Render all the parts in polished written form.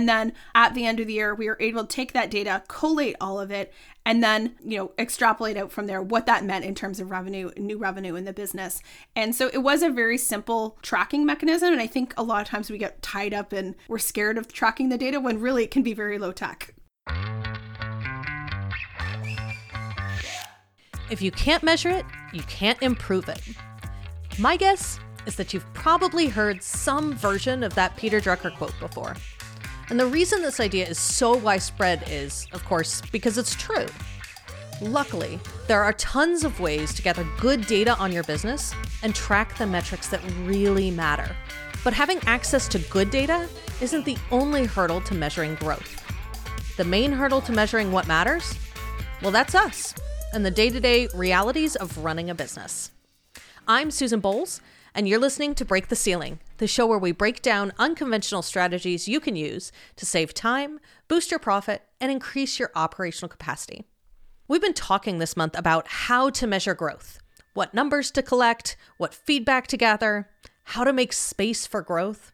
And then at the end of the year, we were able to take that data, collate all of it, and then, you know, extrapolate out from there what that meant in terms of revenue, new revenue in the business. And so it was a very simple tracking mechanism. And I think a lot of times we get tied up and we're scared of tracking the data when really it can be very low tech. If you can't measure it, you can't improve it. My guess is that you've probably heard some version of that Peter Drucker quote before. And the reason this idea is so widespread is, of course, because it's true. Luckily, there are tons of ways to gather good data on your business and track the metrics that really matter. But having access to good data isn't the only hurdle to measuring growth. The main hurdle to measuring what matters? Well, that's us and the day-to-day realities of running a business. I'm Susan Bowles, and you're listening to Break the Ceiling, the show where we break down unconventional strategies you can use to save time, boost your profit, and increase your operational capacity. We've been talking this month about how to measure growth, what numbers to collect, what feedback to gather, how to make space for growth.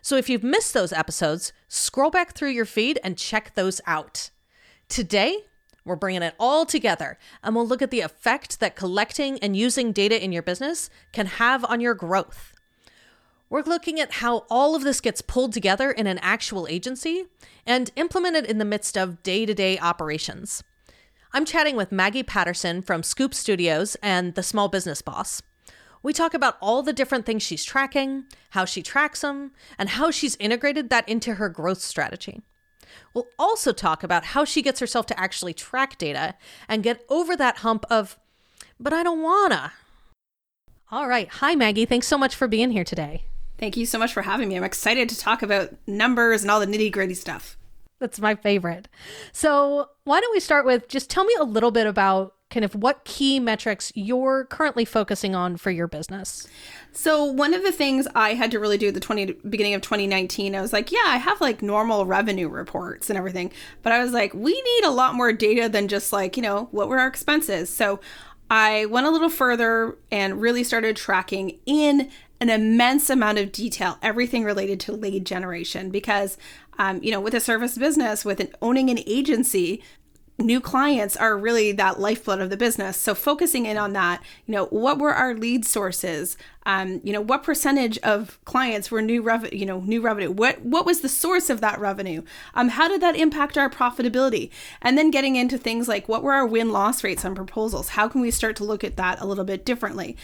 So if you've missed those episodes, scroll back through your feed and check those out. Today, we're bringing it all together, and we'll look at the effect that collecting and using data in your business can have on your growth. We're looking at how all of this gets pulled together in an actual agency and implemented in the midst of day-to-day operations. I'm chatting with Maggie Patterson from Scoop Studios and The Small Business Boss. We talk about all the different things she's tracking, how she tracks them, and how she's integrated that into her growth strategy. We'll also talk about how she gets herself to actually track data and get over that hump of, but I don't wanna. All right. Hi, Maggie. Thanks so much for being here today. Thank you so much for having me. I'm excited to talk about numbers and all the nitty-gritty stuff. That's my favorite. So why don't we start with just tell me a little bit about kind of what key metrics you're currently focusing on for your business. So one of the things I had to really do at the beginning of 2019, I was like, yeah, I have like normal revenue reports and everything. But I was like, we need a lot more data than just like, you know, what were our expenses? So I went a little further and really started tracking in an immense amount of detail, everything related to lead generation, because, you know, with a service business, with owning an agency, new clients are really that lifeblood of the business. So focusing in on that, you know, what were our lead sources? You know, what percentage of clients were new revenue? What was the source of that revenue? How did that impact our profitability? And then getting into things like what were our win-loss rates on proposals? How can we start to look at that a little bit differently?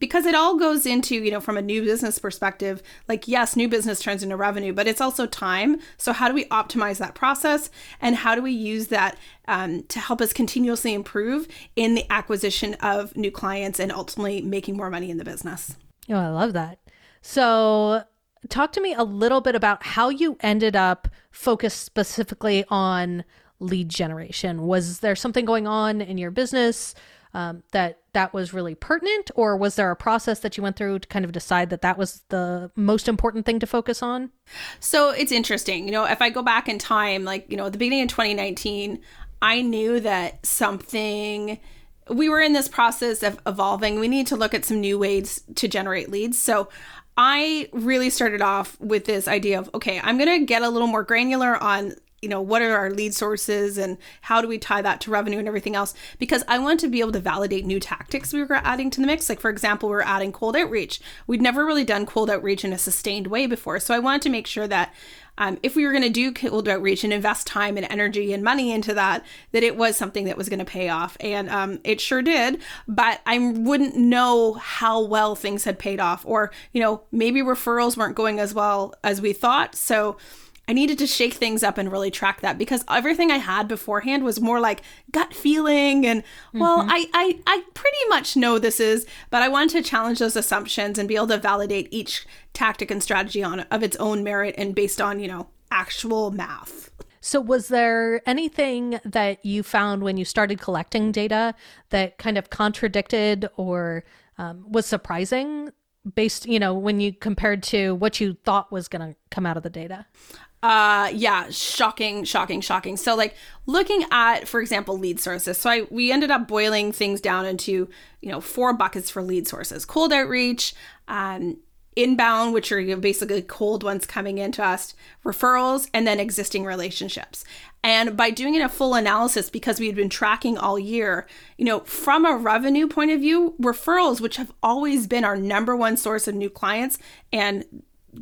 Because it all goes into, you know, from a new business perspective, like, yes, new business turns into revenue, but it's also time. So how do we optimize that process? And how do we use that to help us continuously improve in the acquisition of new clients and ultimately making more money in the business? Oh, I love that. So talk to me a little bit about how you ended up focused specifically on lead generation. Was there something going on in your business that was really pertinent, or was there a process that you went through to kind of decide that was the most important thing to focus on? So it's interesting. You know, if I go back in time, like, you know, at the beginning of 2019, I knew that we were in this process of evolving. We need to look at some new ways to generate leads. So I really started off with this idea of, okay, I'm going to get a little more granular on, you know, what are our lead sources and how do we tie that to revenue and everything else? Because I want to be able to validate new tactics we were adding to the mix. Like, for example, we're adding cold outreach. We'd never really done cold outreach in a sustained way before. So I wanted to make sure that if we were going to do cold outreach and invest time and energy and money into that it was something that was going to pay off. And it sure did, but I wouldn't know how well things had paid off, or, you know, maybe referrals weren't going as well as we thought. So I needed to shake things up and really track that, because everything I had beforehand was more like gut feeling and, well, I pretty much know this is, but I wanted to challenge those assumptions and be able to validate each tactic and strategy of its own merit and based on, you know, actual math. So was there anything that you found when you started collecting data that kind of contradicted or was surprising based, you know, when you compared to what you thought was going to come out of the data? Yeah, shocking. So like looking at, for example, lead sources. So we ended up boiling things down into, you know, 4 buckets for lead sources: cold outreach, inbound, which are basically cold ones coming into us, referrals, and then existing relationships. And by doing a full analysis, because we had been tracking all year, you know, from a revenue point of view, referrals, which have always been our number one source of new clients and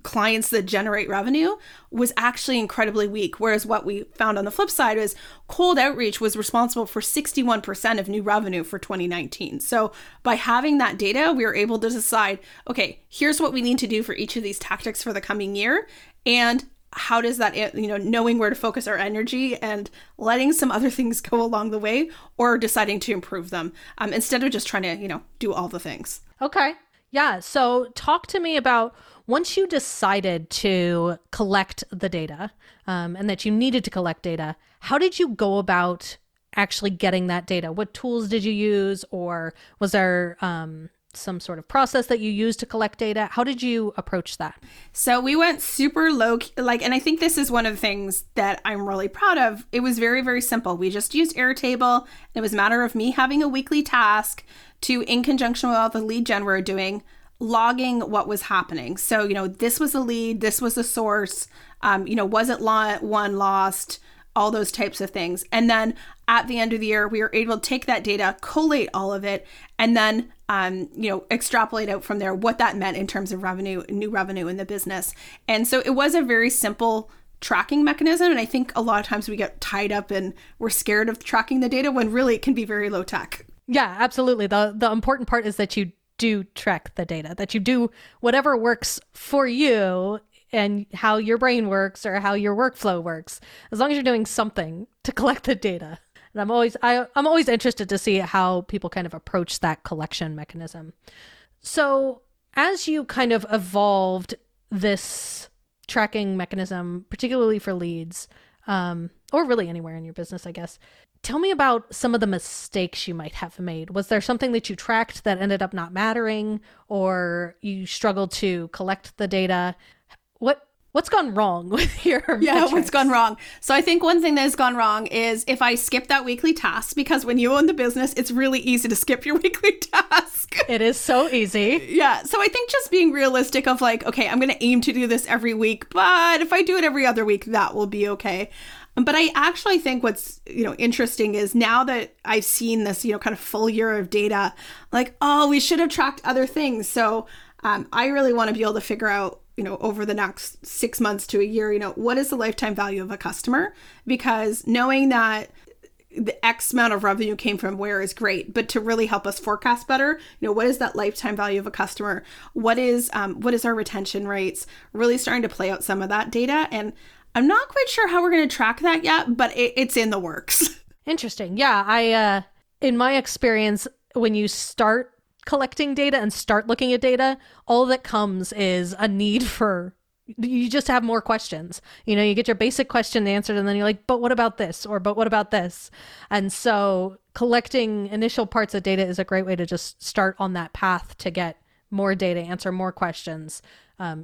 clients that generate revenue, was actually incredibly weak. Whereas what we found on the flip side is cold outreach was responsible for 61% of new revenue for 2019. So by having that data, we were able to decide, okay, here's what we need to do for each of these tactics for the coming year. And how does that, you know, knowing where to focus our energy and letting some other things go along the way, or deciding to improve them instead of just trying to, you know, do all the things. Okay. Yeah. So talk to me about once you decided to collect the data and that you needed to collect data, how did you go about actually getting that data? What tools did you use, or was there some sort of process that you used to collect data? How did you approach that? So we went super low, and I think this is one of the things that I'm really proud of. It was very, very simple. We just used Airtable, and it was a matter of me having a weekly task to, in conjunction with all the lead gen we were doing, logging what was happening. So, you know, this was a lead, this was a source, was it one lost, all those types of things. And then at the end of the year, we were able to take that data, collate all of it, and then, extrapolate out from there what that meant in terms of revenue, new revenue in the business. And so it was a very simple tracking mechanism. And I think a lot of times we get tied up and we're scared of tracking the data when really it can be very low tech. Yeah, absolutely. The important part is that you do track the data, that you do whatever works for you and how your brain works or how your workflow works, as long as you're doing something to collect the data. And I'm always interested to see how people kind of approach that collection mechanism. So as you kind of evolved this tracking mechanism, particularly for leads, or really anywhere in your business, I guess, tell me about some of the mistakes you might have made. Was there something that you tracked that ended up not mattering, or you struggled to collect the data? What's gone wrong with your metrics? Yeah, what's gone wrong? So I think one thing that has gone wrong is if I skip that weekly task, because when you own the business, it's really easy to skip your weekly task. It is so easy. Yeah. So I think just being realistic of like, okay, I'm going to aim to do this every week, but if I do it every other week, that will be okay. But I actually think what's, interesting is now that I've seen this, kind of full year of data, like, oh, we should have tracked other things. So I really want to be able to figure out, over the next 6 months to a year, what is the lifetime value of a customer? Because knowing that the X amount of revenue came from where is great, but to really help us forecast better, what is that lifetime value of a customer? What is our retention rates? Really starting to play out some of that data. And I'm not quite sure how we're going to track that yet, but it's in the works. Interesting. Yeah. I in my experience, when you start collecting data and start looking at data, all that comes is a need for, you just have more questions. You get your basic question answered and then you're like, but what about this? Or, but what about this? And so collecting initial parts of data is a great way to just start on that path to get more data, answer more questions,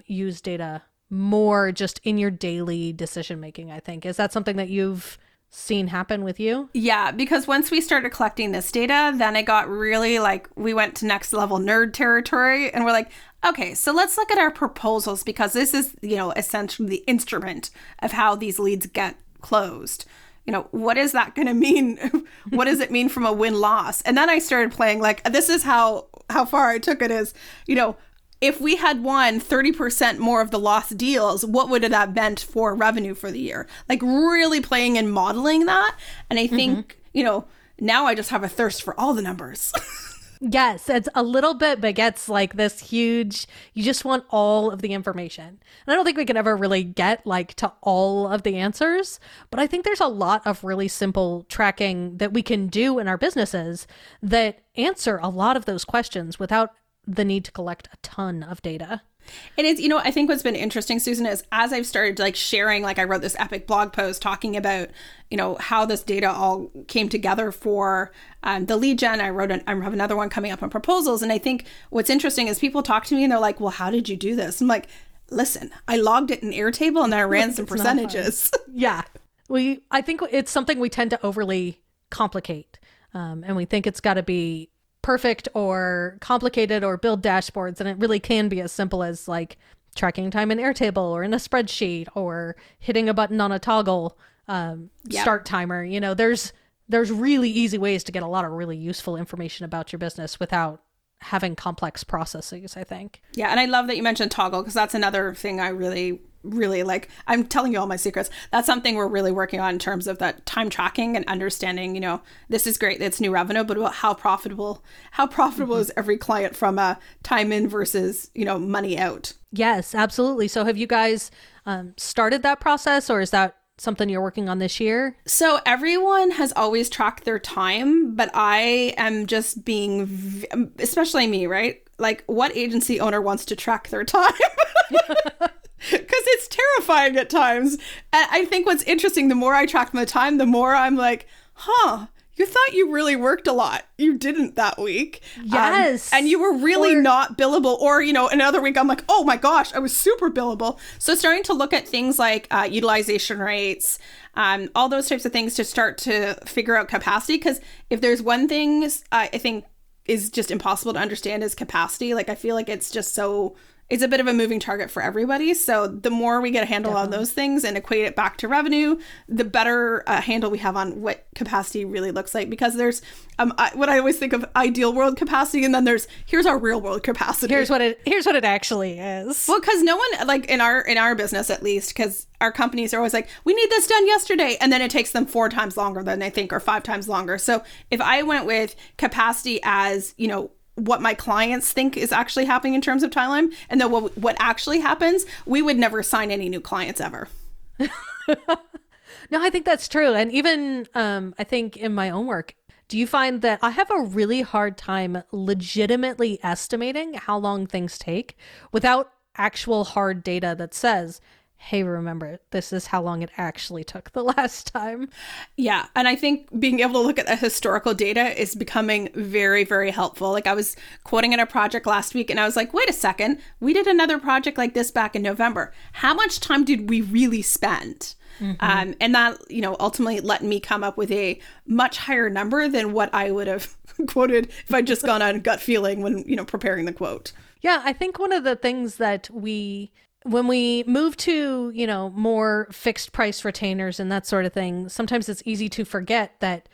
use data more just in your daily decision making, I think. Is that something that you've seen happen with you? Yeah, because once we started collecting this data, then it got really we went to next level nerd territory and we're like, okay, so let's look at our proposals, because this is, essentially the instrument of how these leads get closed. What is that going to mean? What does it mean from a win-loss? And then I started playing this is how far I took it is, if we had won 30% more of the lost deals, what would it have meant for revenue for the year? Really playing and modeling that. And I think, now I just have a thirst for all the numbers. Yes, it's a little bit begets this huge, you just want all of the information. And I don't think we can ever really get to all of the answers, but I think there's a lot of really simple tracking that we can do in our businesses that answer a lot of those questions without the need to collect a ton of data. And it's, I think what's been interesting, Susan, is as I've started sharing, I wrote this epic blog post talking about, how this data all came together for the lead gen. I have another one coming up on proposals. And I think what's interesting is people talk to me and they're like, well, how did you do this? I'm like, listen, I logged it in Airtable and then I ran some percentages. Yeah. I think it's something we tend to overly complicate. And we think it's got to be perfect or complicated or build dashboards. And it really can be as simple as like tracking time in Airtable or in a spreadsheet or hitting a button on a Toggl start timer. You know, there's really easy ways to get a lot of really useful information about your business without having complex processes, I think. Yeah. And I love that you mentioned Toggl, because that's another thing I really like. I'm telling you all my secrets. That's something we're really working on in terms of that time tracking and understanding, you know, this is great, it's new revenue, but about how profitable mm-hmm. is every client from a time in versus, you know, money out. Yes, absolutely. So have you guys started that process, or is that something you're working on this year? So everyone has always tracked their time, but I am just being, especially me, right? Like, what agency owner wants to track their time? Because it's terrifying at times. And I think what's interesting, the more I track my time, the more I'm like, huh, you thought you really worked a lot. You didn't that week. Yes. And you were really not billable. Or, you know, another week I'm like, oh my gosh, I was super billable. So starting to look at things like utilization rates, all those types of things to start to figure out capacity. Because if there's one thing I think is just impossible to understand is capacity. Like, I feel like it's just so... it's a bit of a moving target for everybody. So the more we get a handle on those things and equate it back to revenue, the better handle we have on what capacity really looks like. Because there's what I always think of ideal world capacity, and then there's here's our real world capacity. Here's what it actually is. Well, because no one, like in our business at least, because our companies are always like, we need this done yesterday, and then it takes them 4 times longer than they think, or 5 times longer. So if I went with capacity as, you know, what my clients think is actually happening in terms of timeline, and then what actually happens, we would never sign any new clients ever. No, I think that's true. And even I think in my own work, do you find that I have a really hard time legitimately estimating how long things take without actual hard data that says, hey, remember, this is how long it actually took the last time. Yeah. And I think being able to look at the historical data is becoming very, very helpful. Like, I was quoting in a project last week and I was like, wait a second, we did another project like this back in November. How much time did we really spend? Mm-hmm. And that, you know, ultimately let me come up with a much higher number than what I would have quoted if I'd just gone on gut feeling when, you know, preparing the quote. Yeah. I think one of the things that when we move to, you know, more fixed price retainers and that sort of thing, sometimes it's easy to forget that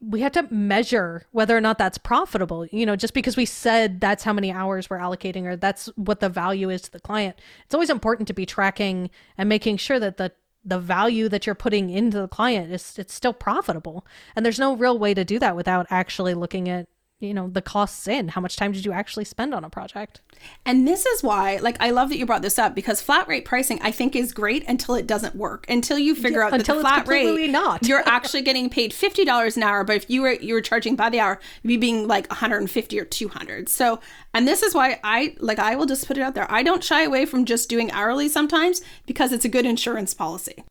we have to measure whether or not that's profitable. You know, just because we said that's how many hours we're allocating or that's what the value is to the client, it's always important to be tracking and making sure that the value that you're putting into the client is it's still profitable. And there's no real way to do that without actually looking at, you know, the costs in. How much time did you actually spend on a project? And this is why, like, I love that you brought this up, because flat rate pricing, I think, is great until it doesn't work, until you figure out that the flat rate, you're actually getting paid $50 an hour. But if you were charging by the hour, you'd be being like $150 or $200. So, and this is why I will just put it out there. I don't shy away from just doing hourly sometimes, because it's a good insurance policy.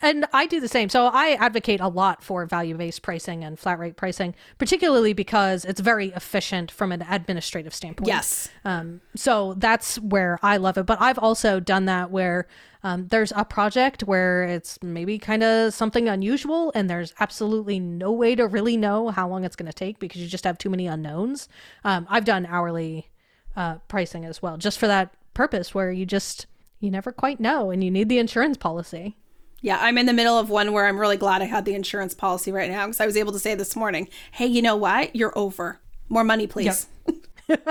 And I do the same. So I advocate a lot for value-based pricing and flat rate pricing, particularly because it's very efficient from an administrative standpoint. Yes. So that's where I love it. But I've also done that where there's a project where it's maybe kind of something unusual and there's absolutely no way to really know how long it's going to take because you just have too many unknowns. I've done hourly pricing as well, just for that purpose, where you never quite know and you need the insurance policy. Yeah, I'm in the middle of one where I'm really glad I had the insurance policy right now, because I was able to say this morning, hey, you know what? You're over. More money, please. Yep.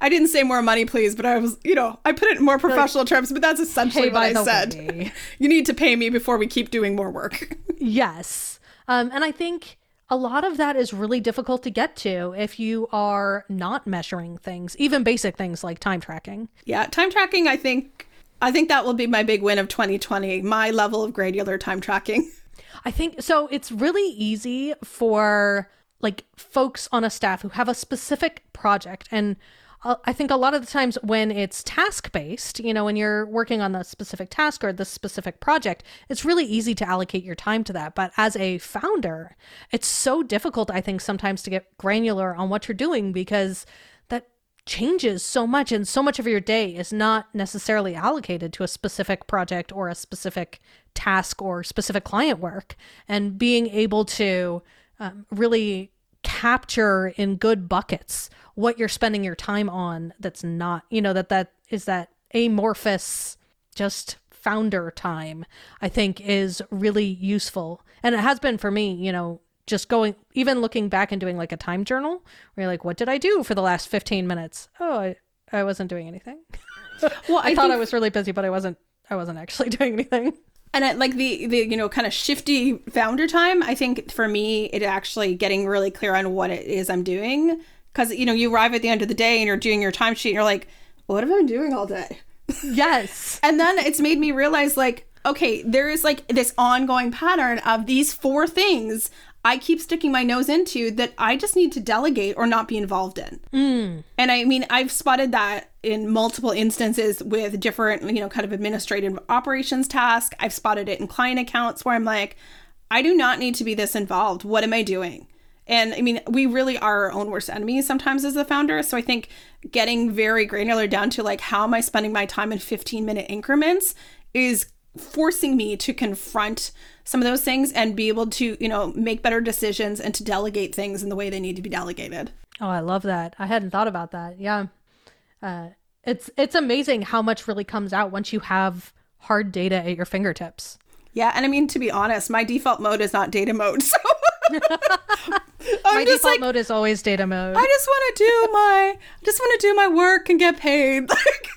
I didn't say more money, please, but I was, you know, I put it in more professional terms, but that's essentially what I said. You need to pay me before we keep doing more work. Yes. And I think a lot of that is really difficult to get to if you are not measuring things, even basic things like time tracking. Yeah, time tracking, I think that will be my big win of 2020, my level of granular time tracking. I think so. It's really easy for like folks on a staff who have a specific project. And I think a lot of the times when it's task based, you know, when you're working on the specific task or the specific project, it's really easy to allocate your time to that. But as a founder, it's so difficult, I think, sometimes to get granular on what you're doing, because changes so much, and so much of your day is not necessarily allocated to a specific project or a specific task or specific client work. And being able to really capture in good buckets what you're spending your time on that's not, you know, that is that amorphous just founder time, I think is really useful. And it has been for me, you know, just going, even looking back and doing like a time journal where you're like, what did I do for the last 15 minutes? Oh, I wasn't doing anything. Well, I thought I was really busy, but I wasn't actually doing anything. And at like the you know, kind of shifty founder time, I think for me, it actually getting really clear on what it is I'm doing. Because, you know, you arrive at the end of the day and you're doing your timesheet and you're like, what have I been doing all day? Yes. And then it's made me realize like, okay, there is like this ongoing pattern of these four things I keep sticking my nose into that I just need to delegate or not be involved in. Mm. And I mean, I've spotted that in multiple instances with different, you know, kind of administrative operations tasks. I've spotted it in client accounts where I'm like, I do not need to be this involved. What am I doing? And I mean, we really are our own worst enemies sometimes as the founder. So I think getting very granular down to like, how am I spending my time in 15-minute increments is forcing me to confront some of those things and be able to, you know, make better decisions and to delegate things in the way they need to be delegated. Oh, I love that. I hadn't thought about that. Yeah. It's amazing how much really comes out once you have hard data at your fingertips. Yeah. And I mean, to be honest, my default mode is not data mode. So my default mode is always data mode. I just want to do my work and get paid. Like,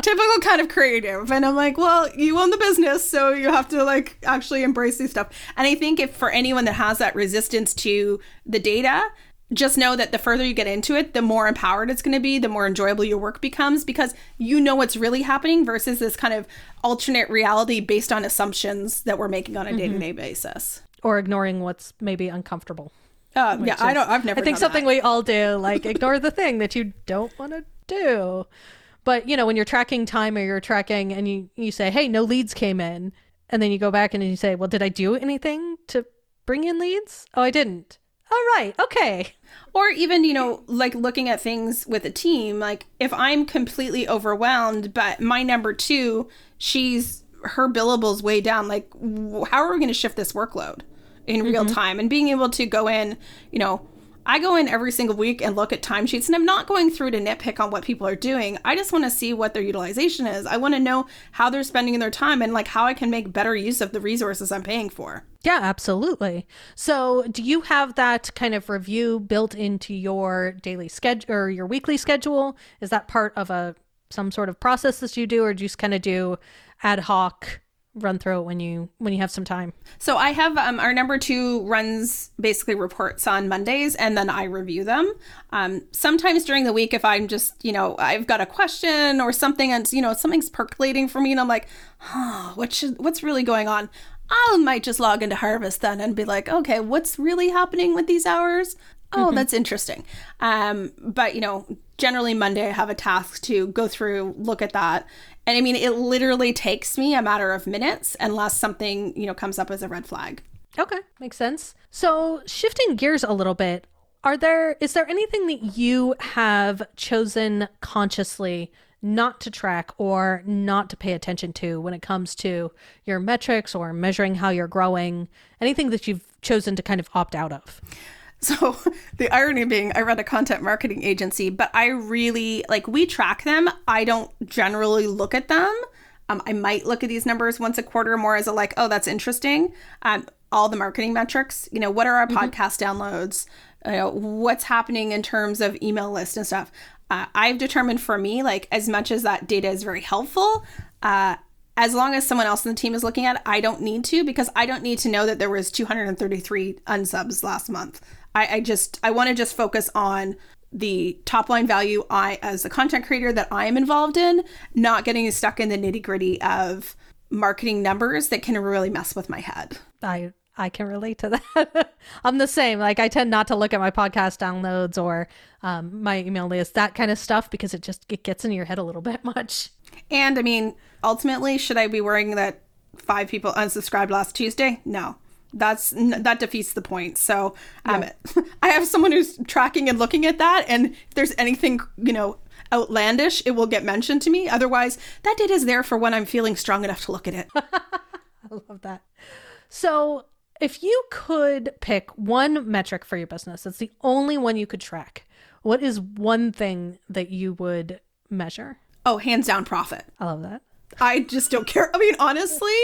typical kind of creative. And I'm like, well, you own the business, so you have to like actually embrace these stuff. And I think if for anyone that has that resistance to the data, just know that the further you get into it, the more empowered it's going to be, the more enjoyable your work becomes, because you know what's really happening versus this kind of alternate reality based on assumptions that we're making on a day-to-day basis. Or ignoring what's maybe uncomfortable. I've never done something we all do, like ignore the thing that you don't want to do. But, you know, when you're tracking time or you're tracking and you say, hey, no leads came in. And then you go back and you say, well, did I do anything to bring in leads? Oh, I didn't. All right. Okay. Or even, you know, like looking at things with a team, like if I'm completely overwhelmed, but my number two, her billable's way down, like how are we going to shift this workload in real time? And being able to go in, you know, I go in every single week and look at timesheets, and I'm not going through to nitpick on what people are doing. I just want to see what their utilization is. I want to know how they're spending their time and like how I can make better use of the resources I'm paying for. Yeah, absolutely. So do you have that kind of review built into your daily schedule or your weekly schedule? Is that part of some sort of process that you do, or do you just kind of do ad hoc run through it when you have some time? So I have our number two runs basically reports on Mondays, and then I review them. Sometimes during the week, if I'm just, you know, I've got a question or something and, you know, something's percolating for me and I'm like, what's really going on? I might just log into Harvest then and be like, okay, what's really happening with these hours? Oh, that's interesting. But, you know, generally Monday I have a task to go through, look at that. And I mean, it literally takes me a matter of minutes unless something, you know, comes up as a red flag. Okay, makes sense. So shifting gears a little bit, is there anything that you have chosen consciously not to track or not to pay attention to when it comes to your metrics or measuring how you're growing? Anything that you've chosen to kind of opt out of? So the irony being, I run a content marketing agency, but I really, like, we track them. I don't generally look at them. I might look at these numbers once a quarter more as a like, oh, that's interesting. All the marketing metrics, you know, what are our podcast downloads? You know, what's happening in terms of email list and stuff? I've determined for me, like, as much as that data is very helpful, as long as someone else in the team is looking at it, I don't need to, because I don't need to know that there was 233 unsubs last month. I want to just focus on the top line value I, as a content creator, that I am involved in, not getting stuck in the nitty gritty of marketing numbers that can really mess with my head. I can relate to that. I'm the same. Like, I tend not to look at my podcast downloads or my email list, that kind of stuff, because it gets into your head a little bit much. And I mean, ultimately, should I be worrying that 5 people unsubscribed last Tuesday? No. That defeats the point. So yeah. I have someone who's tracking and looking at that, and if there's anything, you know, outlandish, it will get mentioned to me. Otherwise, that data is there for when I'm feeling strong enough to look at it. I love that. So If you could pick one metric for your business, it's the only one you could track, what is one thing that you would measure? Oh, hands down, profit. I love that. I just don't care. I mean, honestly,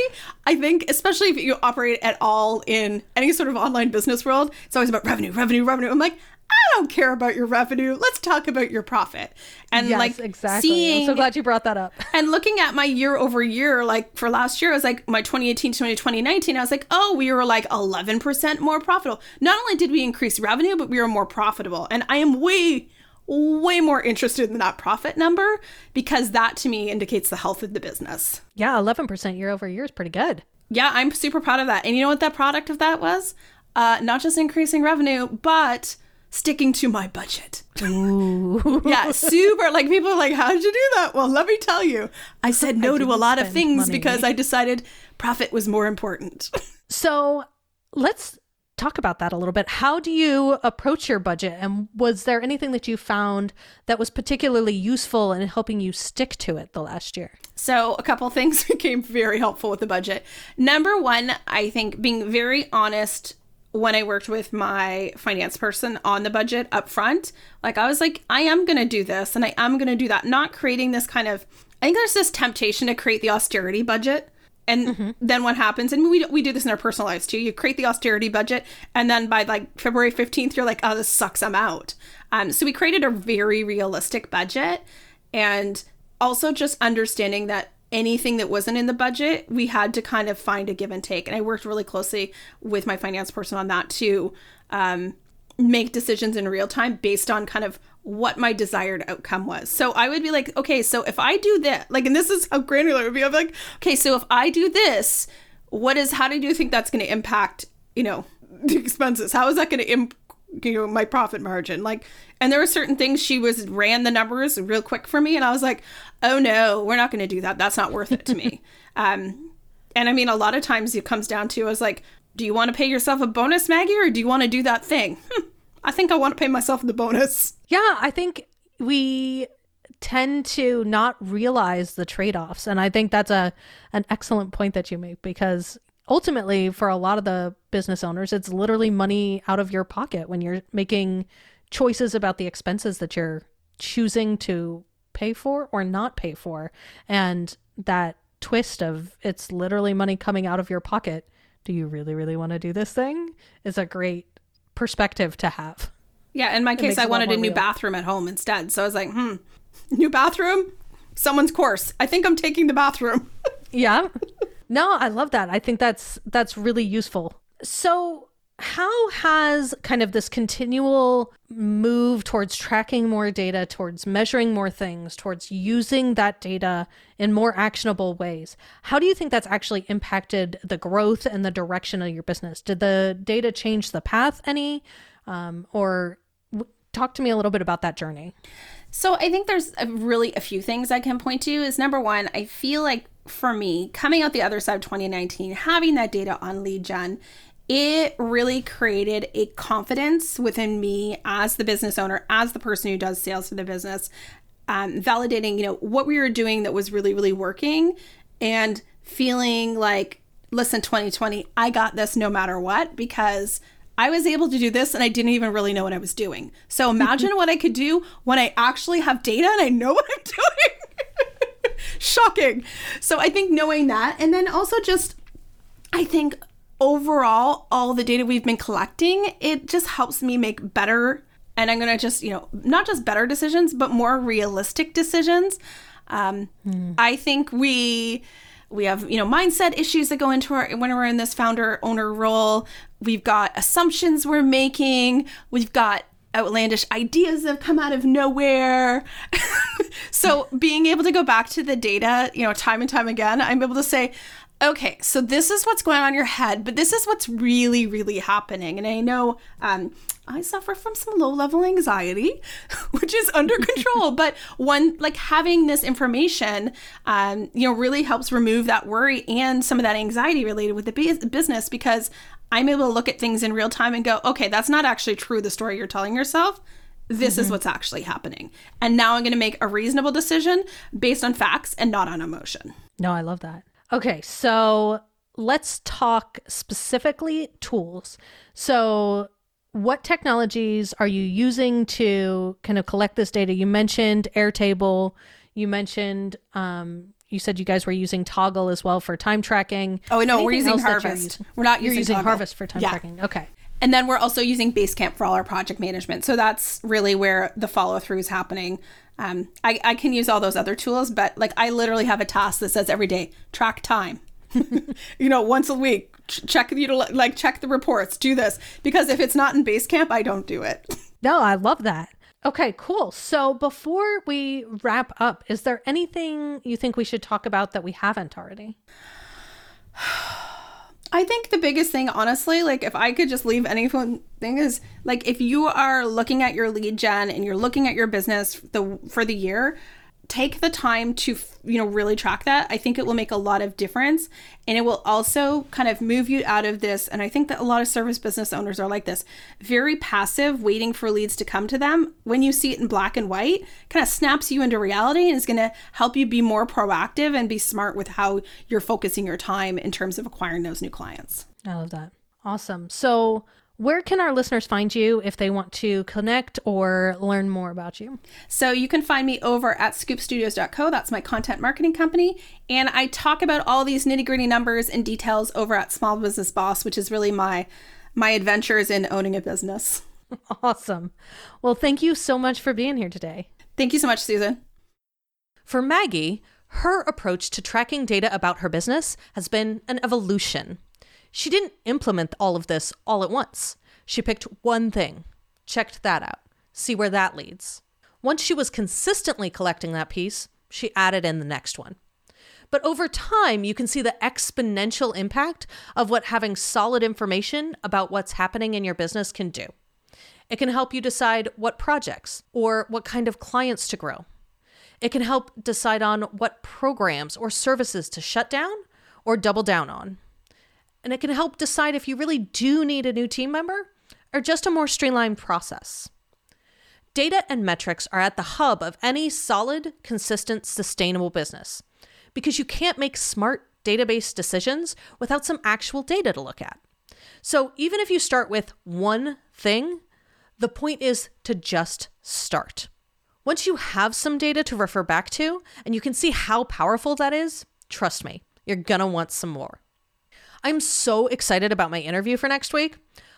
I think, especially if you operate at all in any sort of online business world, it's always about revenue. I'm like, I don't care about your revenue. Let's talk about your profit. And yes, like, exactly. I'm so glad you brought that up. And looking at my year over year, like for last year, I was like my 2018 to 2019, I was like, oh, we were like 11% more profitable. Not only did we increase revenue, but we were more profitable. And I am way more interested in that profit number, because that to me indicates the health of the business. Yeah, 11% year over year is pretty good. Yeah, I'm super proud of that. And you know what that product of that was? Not just increasing revenue, but sticking to my budget. Ooh. Yeah, super. Like, people are like, how did you do that? Well, let me tell you. I said no to a lot of things because I decided profit was more important. So let's talk about that a little bit. How do you approach your budget? And was there anything that you found that was particularly useful in helping you stick to it the last year? So a couple things became very helpful with the budget. Number one, I think being very honest when I worked with my finance person on the budget up front. Like, I was like, I am going to do this and I am going to do that. Not creating this kind of, I think there's this temptation to create the austerity budget. And then what happens, and we do this in our personal lives too, you create the austerity budget, and then by like February 15th, you're like, oh, this sucks, I'm out. So we created a very realistic budget, and also just understanding that anything that wasn't in the budget, we had to kind of find a give and take. And I worked really closely with my finance person on that to make decisions in real time based on kind of what my desired outcome was. So I would be like, okay, so if I do that, like, and this is how granular it would be. I'm like, okay, so if I do this, how do you think that's going to impact, you know, the expenses? How is that going to my profit margin? Like, and there were certain things she ran the numbers real quick for me. And I was like, oh no, we're not going to do that. That's not worth it to me. And I mean, a lot of times it comes down to, I was like, do you want to pay yourself a bonus, Maggie, or do you want to do that thing? I think I want to pay myself the bonus. Yeah, I think we tend to not realize the trade-offs. And I think that's an excellent point that you make, because ultimately for a lot of the business owners, it's literally money out of your pocket when you're making choices about the expenses that you're choosing to pay for or not pay for. And that twist of it's literally money coming out of your pocket. Do you really, really want to do this thing? Is a great perspective to have. Yeah, in my case, I wanted a new bathroom at home instead. So I was like, new bathroom, someone's course. I think I'm taking the bathroom. Yeah. No, I love that. I think that's really useful. So how has kind of this continual move towards tracking more data, towards measuring more things, towards using that data in more actionable ways, how do you think that's actually impacted the growth and the direction of your business? Did the data change the path any? Or talk to me a little bit about that journey. So I think there's a few things I can point to. Is number one, I feel like for me, coming out the other side of 2019, having that data on lead gen, it really created a confidence within me as the business owner, as the person who does sales for the business, validating, what we were doing that was really, really working, and feeling like, listen, 2020, I got this no matter what, because I was able to do this and I didn't even really know what I was doing. So imagine what I could do when I actually have data and I know what I'm doing. Shocking. So I think knowing that, and then also just, I think, overall, all the data we've been collecting, it just helps me make better, and I'm going to just, not just better decisions, but more realistic decisions. I think we have, mindset issues that go into when we're in this founder owner role. We've got assumptions we're making. We've got outlandish ideas that have come out of nowhere. So being able to go back to the data, time and time again, I'm able to say, okay, so this is what's going on in your head, but this is what's really, really happening. And I know I suffer from some low-level anxiety, which is under control. But having this information, really helps remove that worry and some of that anxiety related with the business, because I'm able to look at things in real time and go, okay, that's not actually true, the story you're telling yourself. This is what's actually happening. And now I'm going to make a reasonable decision based on facts and not on emotion. No, I love that. Okay, so let's talk specifically tools. So what technologies are you using to kind of collect this data? You mentioned Airtable. You mentioned, you said you guys were using Toggl as well for time tracking. Oh, no, we're using Harvest. We're not using Toggl. You're using Harvest for time tracking. Okay. And then we're also using Basecamp for all our project management. So that's really where the follow through is happening. I can use all those other tools, but like I literally have a task that says every day, track time, you know, once a week, check the reports, do this, because if it's not in Basecamp, I don't do it. No, I love that. Okay, cool. So before we wrap up, is there anything you think we should talk about that we haven't already? I think the biggest thing, honestly, like if I could just leave anything is like, if you are looking at your lead gen and you're looking at your business for the year, take the time to, you know, really track that. I think it will make a lot of difference, and it will also kind of move you out of this. And I think that a lot of service business owners are like this, very passive, waiting for leads to come to them. When you see it in black and white, kind of snaps you into reality and is going to help you be more proactive and be smart with how you're focusing your time in terms of acquiring those new clients. I love that. Awesome. So where can our listeners find you if they want to connect or learn more about you? So you can find me over at scoopstudios.co. That's my content marketing company. And I talk about all these nitty gritty numbers and details over at Small Business Boss, which is really my adventures in owning a business. Awesome. Well, thank you so much for being here today. Thank you so much, Susan. For Maggie, her approach to tracking data about her business has been an evolution. She didn't implement all of this all at once. She picked one thing, checked that out, see where that leads. Once she was consistently collecting that piece, she added in the next one. But over time, you can see the exponential impact of what having solid information about what's happening in your business can do. It can help you decide what projects or what kind of clients to grow. It can help decide on what programs or services to shut down or double down on. And it can help decide if you really do need a new team member or just a more streamlined process. Data and metrics are at the hub of any solid, consistent, sustainable business, because you can't make smart database decisions without some actual data to look at. So even if you start with one thing, the point is to just start. Once you have some data to refer back to, and you can see how powerful that is, trust me, you're gonna want some more. I'm so excited about my interview for next week.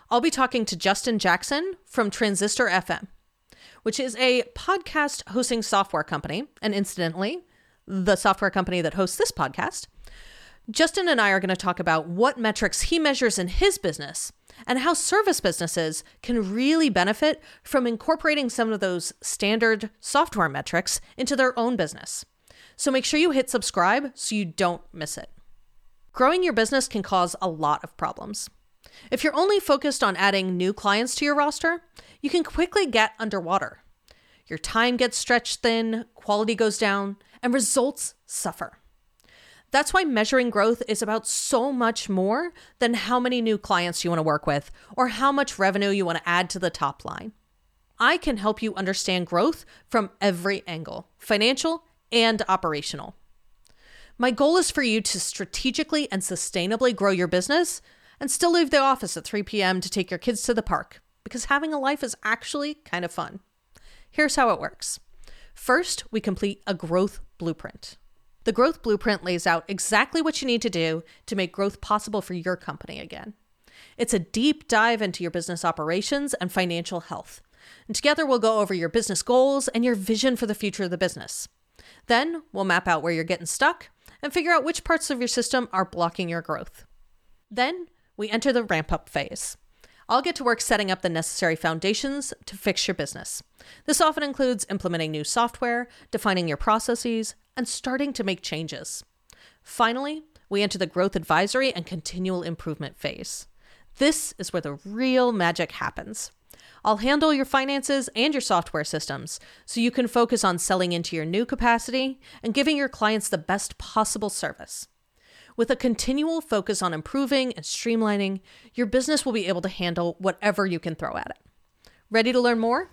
I'll be talking to Justin Jackson from Transistor FM, which is a podcast hosting software company, and incidentally, the software company that hosts this podcast. Justin and I are going to talk about what metrics he measures in his business and how service businesses can really benefit from incorporating some of those standard software metrics into their own business. So make sure you hit subscribe so you don't miss it. Growing your business can cause a lot of problems. If you're only focused on adding new clients to your roster, you can quickly get underwater. Your time gets stretched thin, quality goes down, and results suffer. That's why measuring growth is about so much more than how many new clients you want to work with or how much revenue you want to add to the top line. I can help you understand growth from every angle, financial and operational. My goal is for you to strategically and sustainably grow your business and still leave the office at 3 p.m. to take your kids to the park, because having a life is actually kind of fun. Here's how it works. First, we complete a growth blueprint. The growth blueprint lays out exactly what you need to do to make growth possible for your company again. It's a deep dive into your business operations and financial health. And together we'll go over your business goals and your vision for the future of the business. Then we'll map out where you're getting stuck and figure out which parts of your system are blocking your growth. Then we enter the ramp-up phase. I'll get to work setting up the necessary foundations to fix your business. This often includes implementing new software, defining your processes, and starting to make changes. Finally, we enter the growth advisory and continual improvement phase. This is where the real magic happens. I'll handle your finances and your software systems so you can focus on selling into your new capacity and giving your clients the best possible service. With a continual focus on improving and streamlining, your business will be able to handle whatever you can throw at it. Ready to learn more?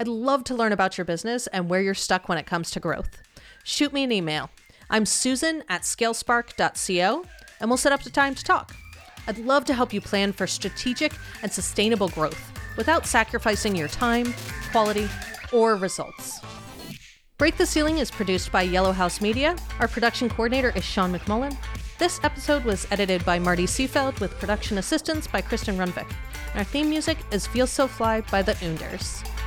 I'd love to learn about your business and where you're stuck when it comes to growth. Shoot me an email. I'm Susan at scalespark.co, and we'll set up a time to talk. I'd love to help you plan for strategic and sustainable growth without sacrificing your time, quality, or results. Break the Ceiling is produced by Yellow House Media. Our production coordinator is Sean McMullen. This episode was edited by Marty Seefeld with production assistance by Kristen Runbeck. Our theme music is Feel So Fly by The Unders.